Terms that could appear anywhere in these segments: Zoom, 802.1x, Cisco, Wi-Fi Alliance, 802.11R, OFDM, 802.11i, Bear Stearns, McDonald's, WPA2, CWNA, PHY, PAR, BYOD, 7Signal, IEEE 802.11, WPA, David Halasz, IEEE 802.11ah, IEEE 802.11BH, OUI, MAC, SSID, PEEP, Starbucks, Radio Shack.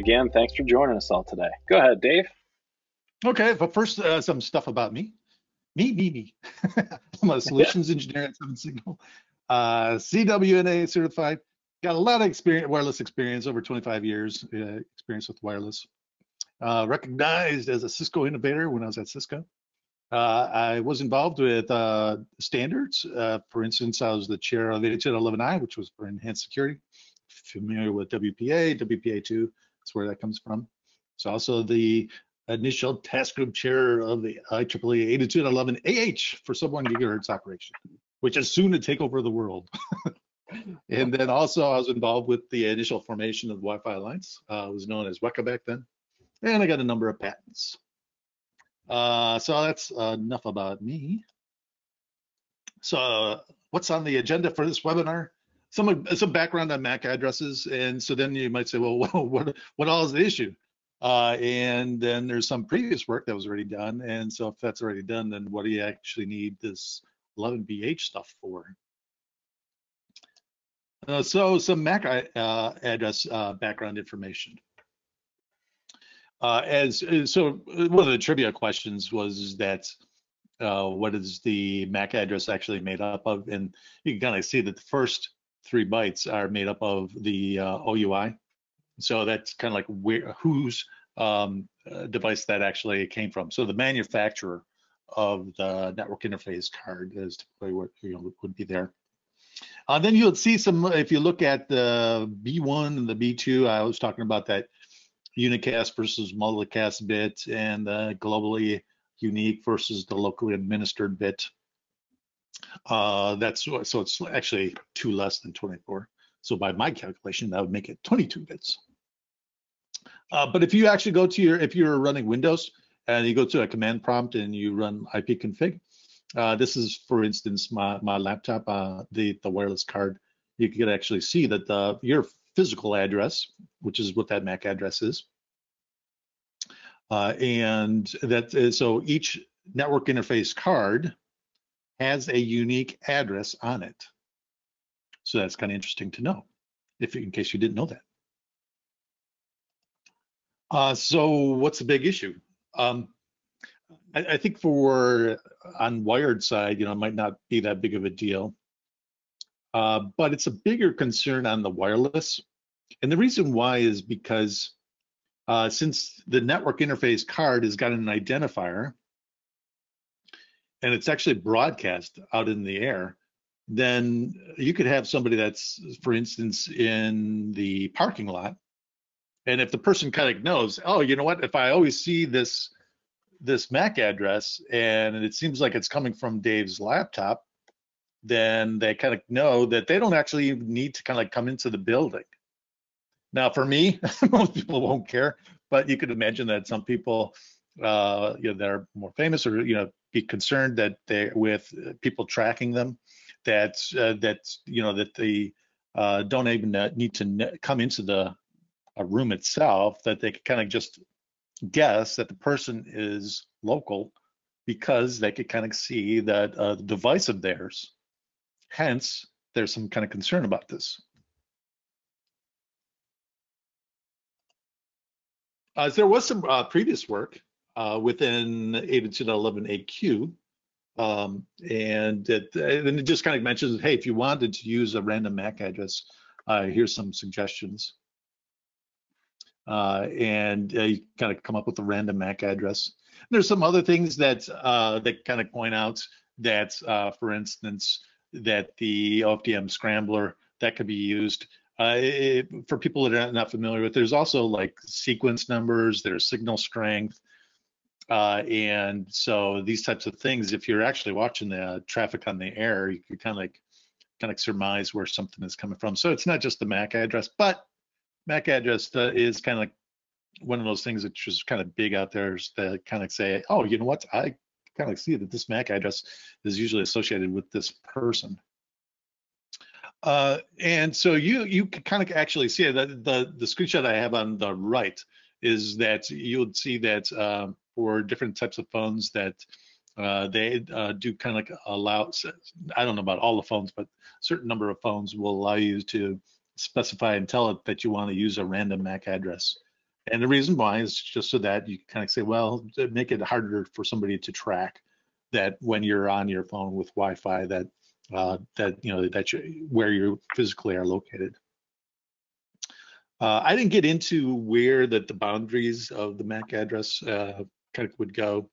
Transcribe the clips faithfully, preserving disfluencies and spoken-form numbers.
again, thanks for joining us all today. Go ahead, Dave. Okay, but first, uh, some stuff about me. Me, me, me. I'm a solutions yeah. engineer at seven signal, uh, C W N A certified. Got a lot of experience, wireless experience, over twenty-five years uh, experience with wireless. Uh, recognized as a Cisco innovator when I was at Cisco. Uh, I was involved with uh, standards. Uh, for instance, I was the chair of eight oh two dot eleven i, which was for enhanced security. Familiar with W P A, W P A two, that's where that comes from. It's also the initial task group chair of the I triple E eight oh two dot eleven A H for sub one gigahertz operation, which is soon to take over the world. And then also I was involved with the initial formation of the Wi-Fi Alliance. Uh, it was known as WECA back then. And I got a number of patents. Uh, so that's enough about me. So uh, what's on the agenda for this webinar? Some, some background on MAC addresses. And so then you might say, well, what, what all is the issue? Uh, and then there's some previous work that was already done. And so if that's already done, then what do you actually need this eleven B H stuff for? Uh, so some MAC uh, address uh, background information. Uh, as so, one of the trivia questions was that uh, what is the MAC address actually made up of? And you can kind of see that the first three bytes are made up of the uh, O U I. So that's kind of like where, whose um, device that actually came from. So the manufacturer of the network interface card is typically what you know would be there. Uh, then you'll see some, if you look at the B one and the B two, I was talking about that unicast versus multicast bit and the globally unique versus the locally administered bit. Uh, that's so it's actually two less than twenty-four. So by my calculation, that would make it twenty-two bits. Uh, but if you actually go to your, if you're running Windows and you go to a command prompt and you run ipconfig, Uh, this is, for instance, my, my laptop, uh, the, the wireless card. You can actually see that the, your physical address, which is what that MAC address is. Uh, and that is, so each network interface card has a unique address on it. So that's kind of interesting to know, if in case you didn't know that. Uh, so what's the big issue? Um, I think for on wired side, you know, it might not be that big of a deal, uh, but it's a bigger concern on the wireless. And the reason why is because uh, since the network interface card has got an identifier and it's actually broadcast out in the air, then you could have somebody that's, for instance, in the parking lot. And if the person kind of knows, oh, you know what, if I always see this this MAC address and it seems like it's coming from Dave's laptop, then they kind of know that they don't actually need to kind of like come into the building. Now for me, most people won't care, but you could imagine that some people uh, you know, that are more famous or, you know, be concerned that they with people tracking them, that, uh, that you know, that they uh, don't even need to come into the uh, room itself, that they could kind of just guess that the person is local because they could kind of see that uh, the device of theirs. Hence, there's some kind of concern about this. Uh, there was some uh, previous work uh, within eight oh two dot eleven A Q, um, and it, and it just kind of mentions, hey, if you wanted to use a random MAC address, uh, here's some suggestions. Uh, and uh, you kind of come up with a random MAC address. And there's some other things that uh, that kind of point out that, uh, for instance, that the O F D M scrambler that could be used uh, it, for people that are not familiar with. There's also like sequence numbers, there's signal strength, uh, and so these types of things. If you're actually watching the traffic on the air, you can kind of like kind of surmise where something is coming from. So it's not just the MAC address, but MAC address uh, is kind of like one of those things that's just kind of big out there that kind of say, oh, you know what? I kind of see that this MAC address is usually associated with this person. Uh, and so you you can kind of actually see that the, the screenshot I have on the right is that you would see that um, for different types of phones that uh, they uh, do kind of like allow, I don't know about all the phones, but a certain number of phones will allow you to specify and tell it that you want to use a random MAC address And the reason why is just so that you kind of say, well, make it harder for somebody to track that when you're on your phone with Wi-Fi, that uh, that you know that you, where you physically are located. Uh, I didn't get into where that the boundaries of the M A C address uh, kind of would go.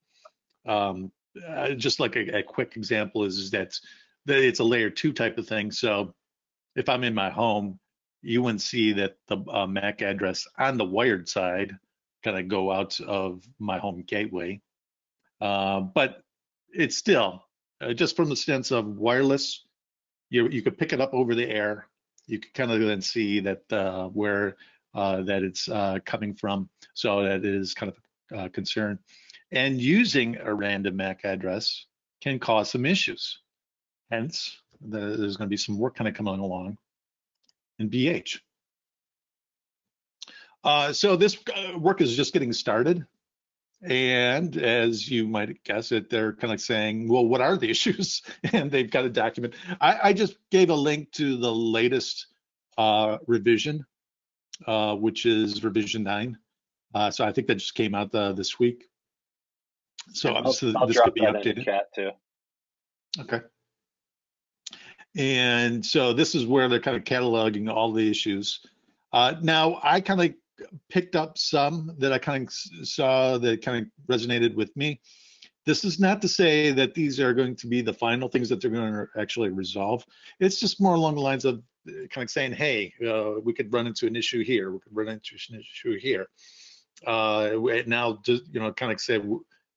Um, uh, just like a, a quick example is, is that that it's a layer two type of thing. So if I'm in my home, you wouldn't see that the uh, M A C address on the wired side kind of go out of my home gateway. Uh, but it's still, uh, just from the sense of wireless, you, you could pick it up over the air. You could kind of then see that uh, where uh, that it's uh, coming from. So that is kind of a concern. And using a random M A C address can cause some issues. Hence, the, there's going to be some work kind of coming along in B H. Uh, so this work is just getting started. And as you might guess it, they're kind of saying, well, what are the issues? And they've got a document. I, I just gave a link to the latest uh, revision, uh, which is revision nine. Uh, so I think that just came out uh, this week. So I'll, this, I'll this could be updated. In the chat too. Okay. And so this is where they're kind of cataloging all the issues. Uh, now, I kind of picked up some that I kind of saw that kind of resonated with me. This is not to say that these are going to be the final things that they're going to actually resolve. It's just more along the lines of kind of saying, hey, uh, we could run into an issue here. We could run into an issue here. Uh, now, just, you know, kind of say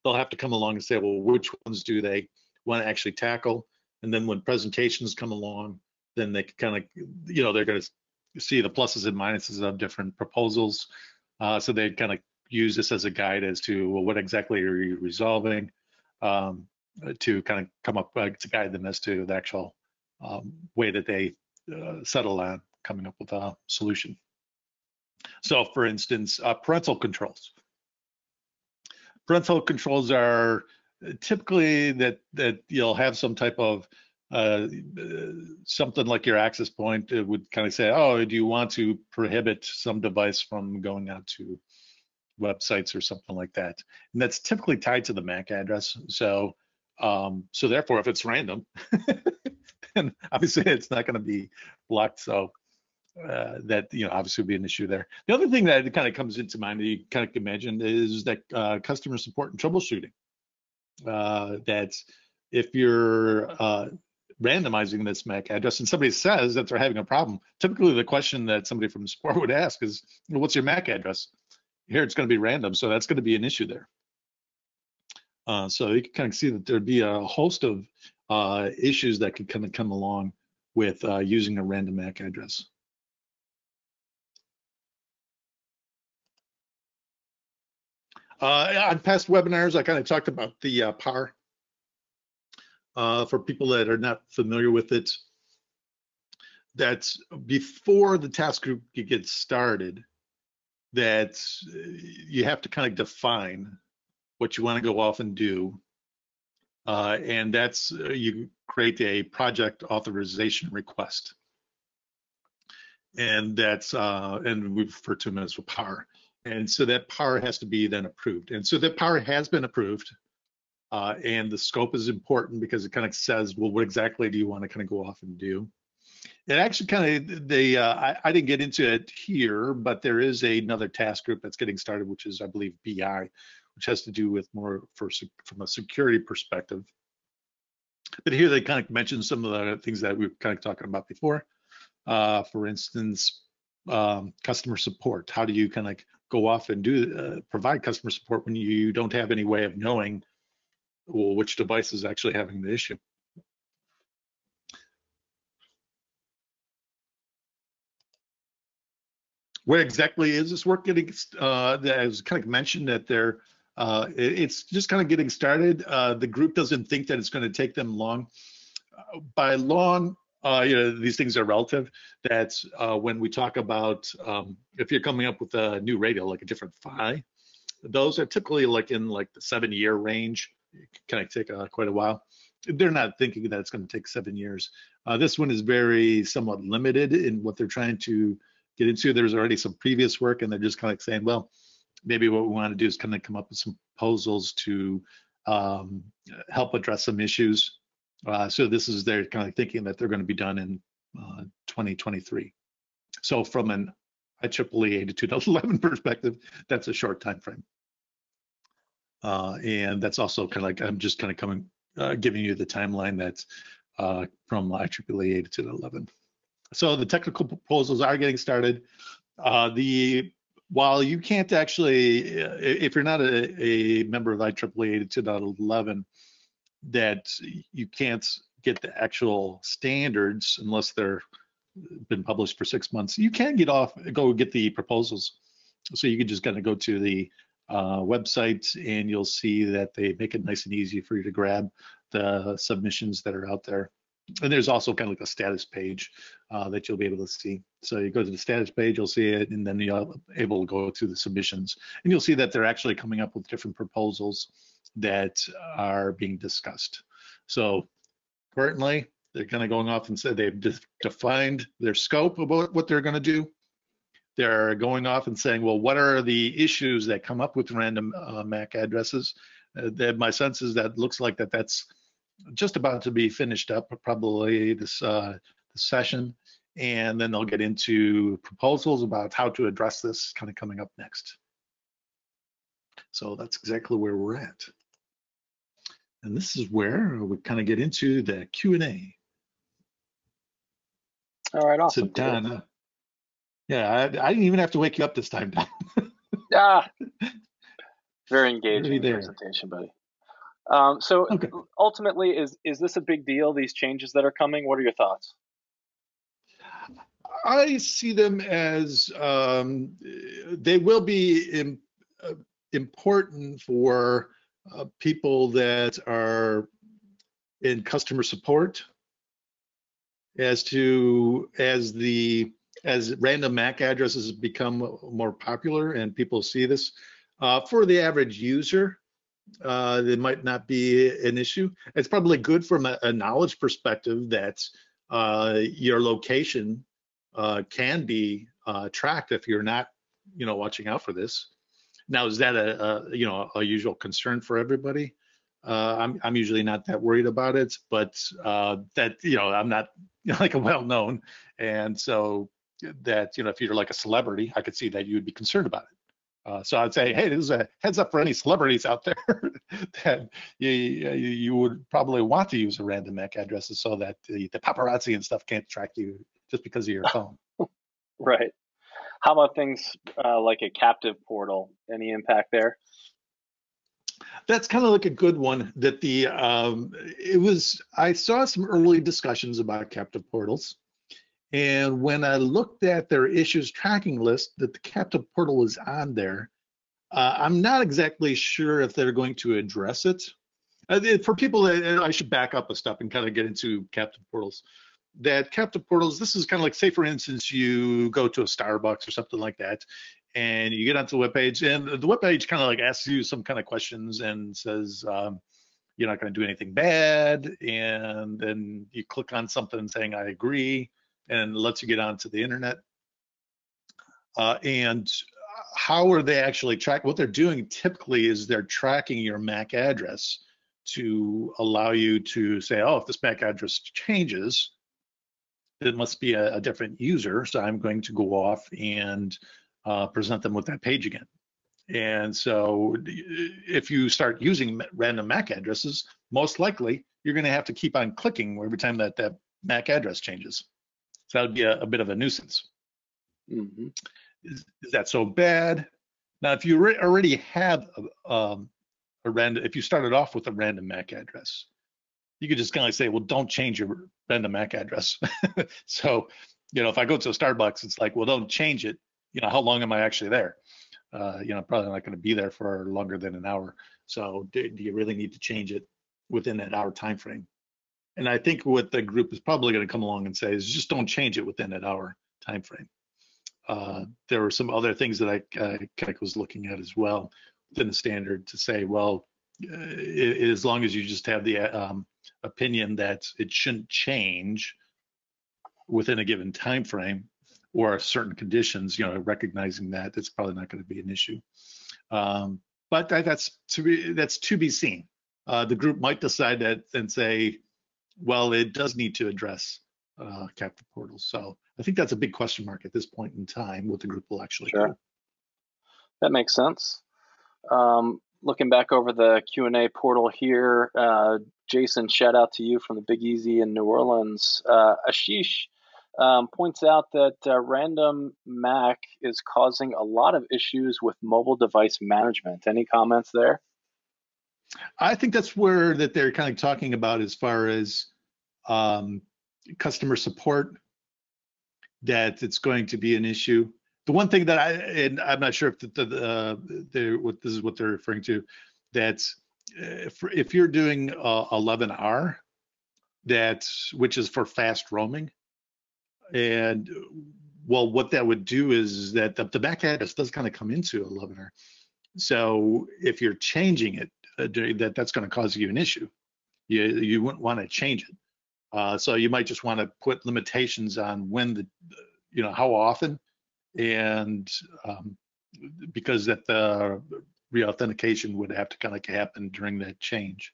they'll have to come along and say, well, which ones do they want to actually tackle? And then when presentations come along, then they kind of, you know, they're going to see the pluses and minuses of different proposals. Uh, so they kind of use this as a guide as to, well, what exactly are you resolving, um, to kind of come up, uh, to guide them as to the actual um, way that they uh, settle on coming up with a solution. So for instance, uh, parental controls. Parental controls are typically that that you'll have some type of uh, something like your access point. It would kind of say, oh, do you want to prohibit some device from going out to websites or something like that? And that's typically tied to the M A C address. So um, so therefore, if it's random, and obviously it's not going to be blocked. So uh, that, you know, obviously would be an issue there. The other thing that kind of comes into mind that you kind of imagine is that uh, customer support and troubleshooting. Uh, that if you're uh, randomizing this M A C address and somebody says that they're having a problem, typically the question that somebody from support would ask is, well, what's your M A C address? Here it's going to be random, so that's going to be an issue there. Uh, so you can kind of see that there'd be a host of uh, issues that could kind of come along with uh, using a random M A C address. Uh, on past webinars, I kind of talked about the uh, P A R. Uh, for people that are not familiar with it, that's before the task group gets started, that you have to kind of define what you want to go off and do. Uh, and that's, uh, you create a project authorization request. And that's, uh, and we refer to them as a P A R. And so that P A R has to be then approved. And so that P A R has been approved. Uh, and the scope is important because it kind of says, well, what exactly do you want to kind of go off and do? It actually kind of, they, uh, I, I didn't get into it here, but there is a, another task group that's getting started, which is, I believe, B I, which has to do with more for, from a security perspective. But here they kind of mentioned some of the things that we were kind of talking about before. Uh, for instance, um, customer support. How do you kind of go off and do uh, provide customer support when you don't have any way of knowing, well, which device is actually having the issue? Where exactly is this work getting? Uh, I was kind of mentioned that they're, uh, it's just kind of getting started. Uh, the group doesn't think that it's going to take them long. Uh, by long, Uh, you know, these things are relative. That's uh, when we talk about um, if you're coming up with a new radio, like a different P H Y, those are typically like in like the seven year range. It can kind of take uh, quite a while. They're not thinking that it's going to take seven years. Uh, this one is very somewhat limited in what they're trying to get into. There's already some previous work and they're just kind of saying, well, maybe what we want to do is kind of come up with some proposals to um, help address some issues. Uh, so this is their kind of thinking that they're going to be done in uh, twenty twenty-three. So from an I triple E eight oh two dot eleven perspective, that's a short time frame. Uh, and that's also kind of like, I'm just kind of coming, uh, giving you the timeline that's uh, from I triple E eight oh two dot eleven. So the technical proposals are getting started. Uh, the while you can't actually, if you're not a, a member of I triple E eight oh two dot eleven, that you can't get the actual standards unless they're been published for six months. You can get off, go get the proposals. So you can just kind of go to the uh, website and you'll see that they make it nice and easy for you to grab the submissions that are out there. And there's also kind of like a status page uh, that you'll be able to see. So you go to the status page, you'll see it, and then you're able to go to the submissions. And you'll see that they're actually coming up with different proposals that are being discussed. So currently, they're kind of going off and said they've de defined their scope about what they're going to do. They're going off and saying, well, what are the issues that come up with random uh, M A C addresses? Uh, that my sense is that looks like that that's just about to be finished up, probably this uh, session, and then they'll get into proposals about how to address this kind of coming up next. So that's exactly where we're at. And this is where we kind of get into the Q and A. All right, awesome. So Don, cool. uh, yeah, I, I didn't even have to wake you up this time, Don. Ah, very engaging presentation, buddy. Um, so okay. Ultimately, is is this a big deal? These changes that are coming, what are your thoughts? I see them as um, they will be in, uh, important for uh, people that are in customer support, as to as the as random M A C addresses become more popular and people see this. Uh, for the average user, uh it might not be an issue. It's probably good from a, a knowledge perspective that uh your location uh can be uh tracked if you're not, you know, watching out for this. Now, is that a, a you know a usual concern for everybody? uh I'm, I'm usually not that worried about it, but uh that, you know, I'm not like a well-known, and so that, you know, if you're like a celebrity, I could see that you would be concerned about it. Uh, so I'd say, hey, this is a heads up for any celebrities out there that you, you, you would probably want to use a random M A C address so that the, the paparazzi and stuff can't track you just because of your phone. Right. How about things uh, like a captive portal? Any impact there? That's kind of like a good one. That the um, it was. I saw some early discussions about captive portals. And when I looked at their issues tracking list, that the captive portal was on there, uh, I'm not exactly sure if they're going to address it. Uh, for people, that, I should back up a step and kind of get into captive portals. That captive portals, this is kind of like, say, for instance, you go to a Starbucks or something like that, and you get onto the webpage, and the webpage kind of like asks you some kind of questions and says, um, you're not going to do anything bad. And then you click on something saying, I agree, and lets you get onto the internet. Uh, and how are they actually tracking? What they're doing typically is they're tracking your M A C address to allow you to say, oh, if this M A C address changes, it must be a, a different user. So I'm going to go off and uh, present them with that page again. And so if you start using random M A C addresses, most likely you're gonna have to keep on clicking every time that that M A C address changes. So that would be a, a bit of a nuisance. Mm-hmm. Is, is that so bad? Now, if you already have a, um, a random, if you started off with a random M A C address, you could just kind of say, well, don't change your random M A C address. So, you know, if I go to a Starbucks, it's like, well, don't change it. You know, how long am I actually there? Uh, you know, I'm probably not going to be there for longer than an hour. So do, do you really need to change it within that hour time frame? And I think what the group is probably going to come along and say is just don't change it within an hour time frame. Uh, there were some other things that I uh, kind of was looking at as well within the standard to say, well, uh, it, as long as you just have the um, opinion that it shouldn't change within a given time frame or certain conditions, you know, recognizing that it's probably not going to be an issue. Um, but that, that's to be that's to be seen. Uh, the group might decide that and say, well, it does need to address uh, captive portals. So I think that's a big question mark at this point in time, what the group will actually sure. do. That makes sense. Um, looking back over the Q and A portal here, uh, Jason, shout out to you from the Big Easy in New Orleans. Uh, Ashish um, points out that uh, random M A C is causing a lot of issues with mobile device management. Any comments there? I think that's where that they're kind of talking about as far as um, customer support, that it's going to be an issue. The one thing that I, and I'm not sure if the, the, uh, the, what, this is what they're referring to, that if, if you're doing uh, eleven R, that, which is for fast roaming, and well, what that would do is that the, the back address does kind of come into eleven R. So if you're changing it, that that's going to cause you an issue. You you wouldn't want to change it. Uh, so you might just want to put limitations on when the, you know, how often, and um, because that the reauthentication would have to kind of happen during that change.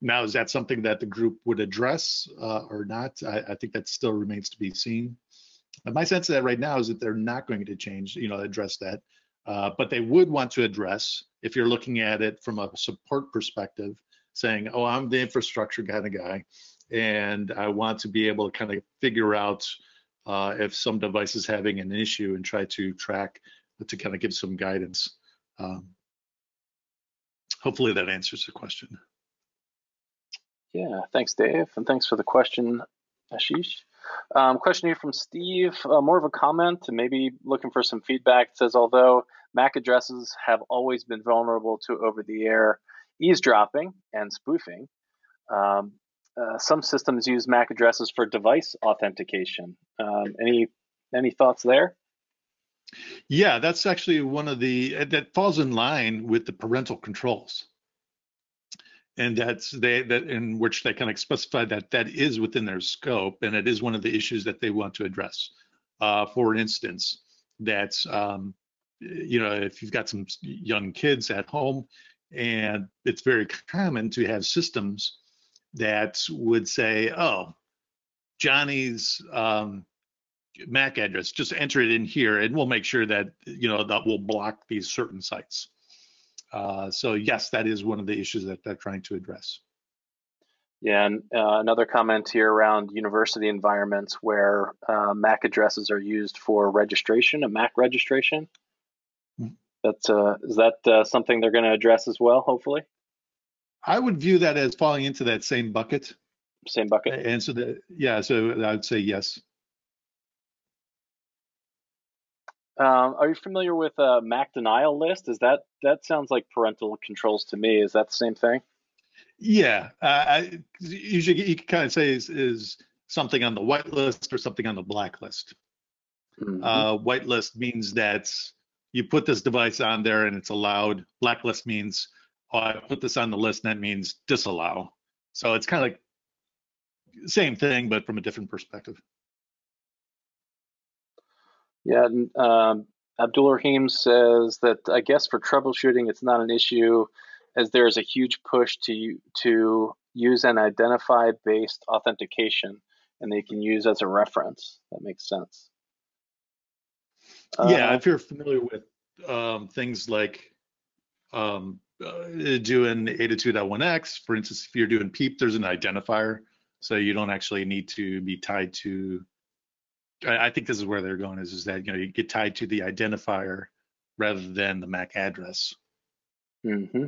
Now, is that something that the group would address uh, or not? I, I think that still remains to be seen. And my sense of that right now is that they're not going to change, you know, address that. Uh, but they would want to address, if you're looking at it from a support perspective, saying, oh, I'm the infrastructure kind of guy, and I want to be able to kind of figure out uh, if some device is having an issue and try to track to kind of give some guidance. Um, hopefully that answers the question. Yeah, thanks, Dave, and thanks for the question, Ashish. Um, question here from Steve, uh, more of a comment and maybe looking for some feedback. It says, although M A C addresses have always been vulnerable to over-the-air eavesdropping and spoofing, um, uh, some systems use M A C addresses for device authentication. Um, any any thoughts there? Yeah, that's actually one of the, that falls in line with the parental controls. And that's they that in which they kind of specify that that is within their scope, and it is one of the issues that they want to address. Uh, for instance, that's um, you know, if you've got some young kids at home, and it's very common to have systems that would say, "Oh, Johnny's um, M A C address, just enter it in here, and we'll make sure that you know that will block these certain sites." Uh, so yes, that is one of the issues that they're trying to address. Yeah, and uh, another comment here around university environments where uh, M A C addresses are used for registration, a M A C registration. That's uh, is that uh, something they're going to address as well? Hopefully, I would view that as falling into that same bucket. Same bucket. And so that yeah, so I'd say yes. Um, are you familiar with a uh, M A C denial list? Is that that sounds like parental controls to me? Is that the same thing? Yeah, uh, I, usually you can kind of say is, is something on the whitelist or something on the blacklist. Mm-hmm. Uh, whitelist means that you put this device on there and it's allowed. Blacklist means oh, I put this on the list and that means disallow. So it's kind of like same thing but from a different perspective. Yeah, um, Abdul Rahim says that I guess for troubleshooting, it's not an issue, as there is a huge push to to use an identify-based authentication, and they can use as a reference. That makes sense. Yeah, uh, if you're familiar with um, things like um, uh, doing eight oh two dot one x, for instance, if you're doing PEEP, there's an identifier, so you don't actually need to be tied to. I think this is where they're going is, is that, you know, you get tied to the identifier rather than the M A C address. Mm-hmm.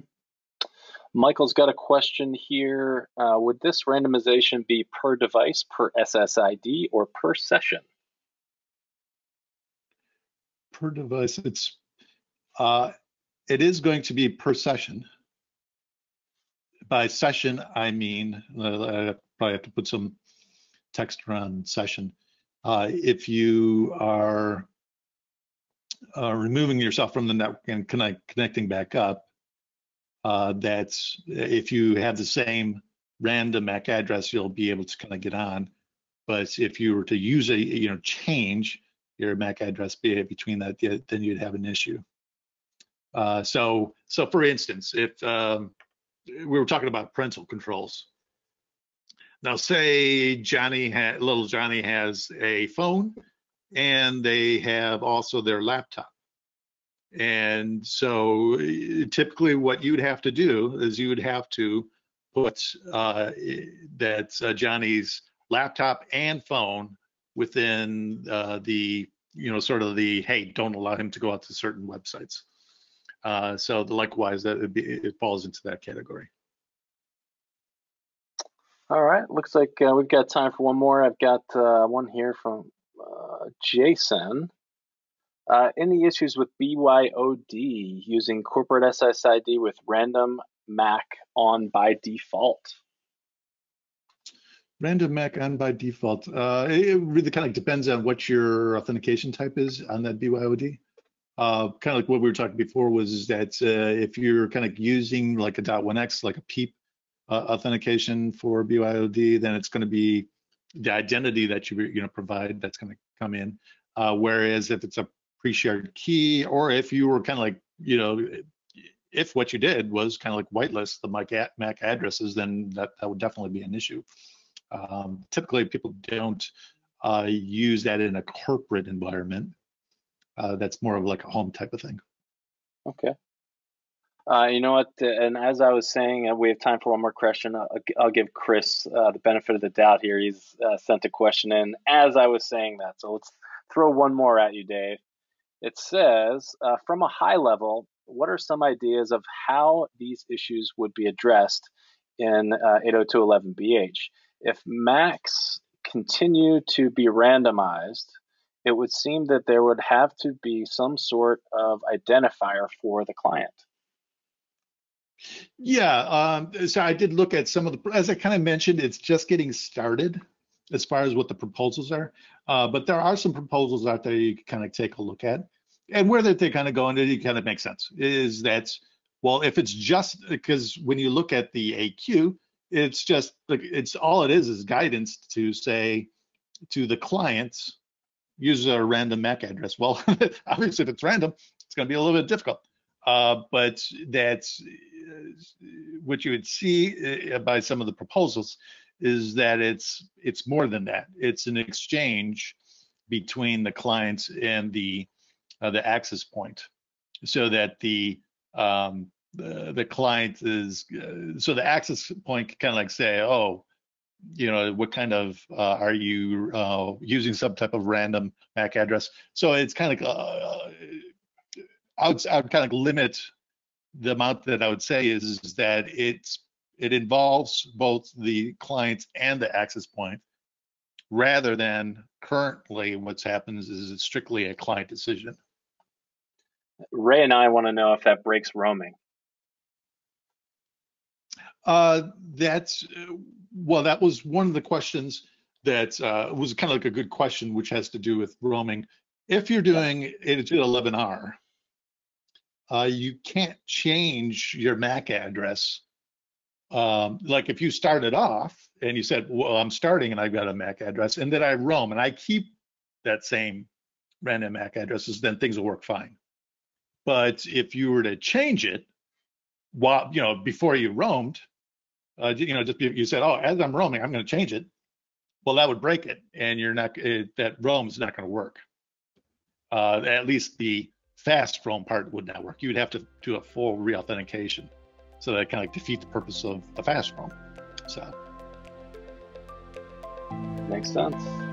Michael's got a question here. Uh, would this randomization be per device, per S S I D, or per session? Per device, it's, uh, it is going to be per session. By session, I mean, I probably have to put some text around session. Uh, if you are uh, removing yourself from the network and connect, connecting back up, uh, that's if you have the same random M A C address, you'll be able to kind of get on. But if you were to use a, you know, change your M A C address between that, then you'd have an issue. Uh, so, so for instance, if um, we were talking about parental controls. Now, say Johnny, ha little Johnny has a phone, and they have also their laptop. And so typically what you'd have to do is you would have to put uh, that uh, Johnny's laptop and phone within uh, the, you know, sort of the, hey, don't allow him to go out to certain websites. Uh, so likewise, that would be, it falls into that category. All right, looks like uh, we've got time for one more. I've got uh, one here from uh, Jason. Uh, any issues with B Y O D using corporate S S I D with random M A C on by default? Random M A C on by default. Uh, it really kind of depends on what your authentication type is on that B Y O D. Uh, kind of like what we were talking before was that uh, if you're kind of using like a dot one x, like a PEEP uh, authentication for B Y O D, then it's going to be the identity that you you know provide that's going to come in. Uh, whereas if it's a pre-shared key, or if you were kind of like, you know, if what you did was kind of like whitelist the M A C addresses, then that, that would definitely be an issue. Um, typically, people don't uh, use that in a corporate environment. Uh, that's more of like a home type of thing. Okay. Uh, you know what? And as I was saying, we have time for one more question. I'll, I'll give Chris uh, the benefit of the doubt here. He's uh, sent a question in as I was saying that. So let's throw one more at you, Dave. It says, uh, from a high level, what are some ideas of how these issues would be addressed in uh, eight oh two dot eleven B H? If M A Cs continue to be randomized, it would seem that there would have to be some sort of identifier for the client. Yeah, um, so I did look at some of the, as I kind of mentioned, it's just getting started as far as what the proposals are, uh, but there are some proposals out there you can kind of take a look at. And where that they kind of go into it kind of makes sense is that, well, if it's just, because when you look at the A Q, it's just, like it's all it is is guidance to say to the clients, use a random M A C address. Well, obviously, if it's random, it's going to be a little bit difficult. Uh, but that's what you would see by some of the proposals is that it's it's more than that. It's an exchange between the clients and the uh, the access point, so that the um, the, the client is uh, so the access point can kind of like say, oh, you know, what kind of uh, are you uh, using some type of random M A C address? So it's kind of, uh, I would, I would kind of limit the amount that I would say is, is that it's it involves both the clients and the access point, rather than currently what's happens is it's strictly a client decision. Ray and I want to know if that breaks roaming. Uh, that's well. That was one of the questions that uh, was kind of like a good question, which has to do with roaming. If you're doing eight oh two dot eleven R, uh, you can't change your M A C address. Um, like if you started off and you said, "Well, I'm starting and I've got a M A C address," and then I roam and I keep that same random M A C addresses, then things will work fine. But if you were to change it while you know before you roamed. Uh, you know, just be, you said, oh, as I'm roaming, I'm going to change it. Well, that would break it, and you're not it, that roam's not going to work. Uh, at least the fast roam part would not work. You would have to do a full reauthentication, so that kind of defeats the purpose of the fast roam. So, makes sense.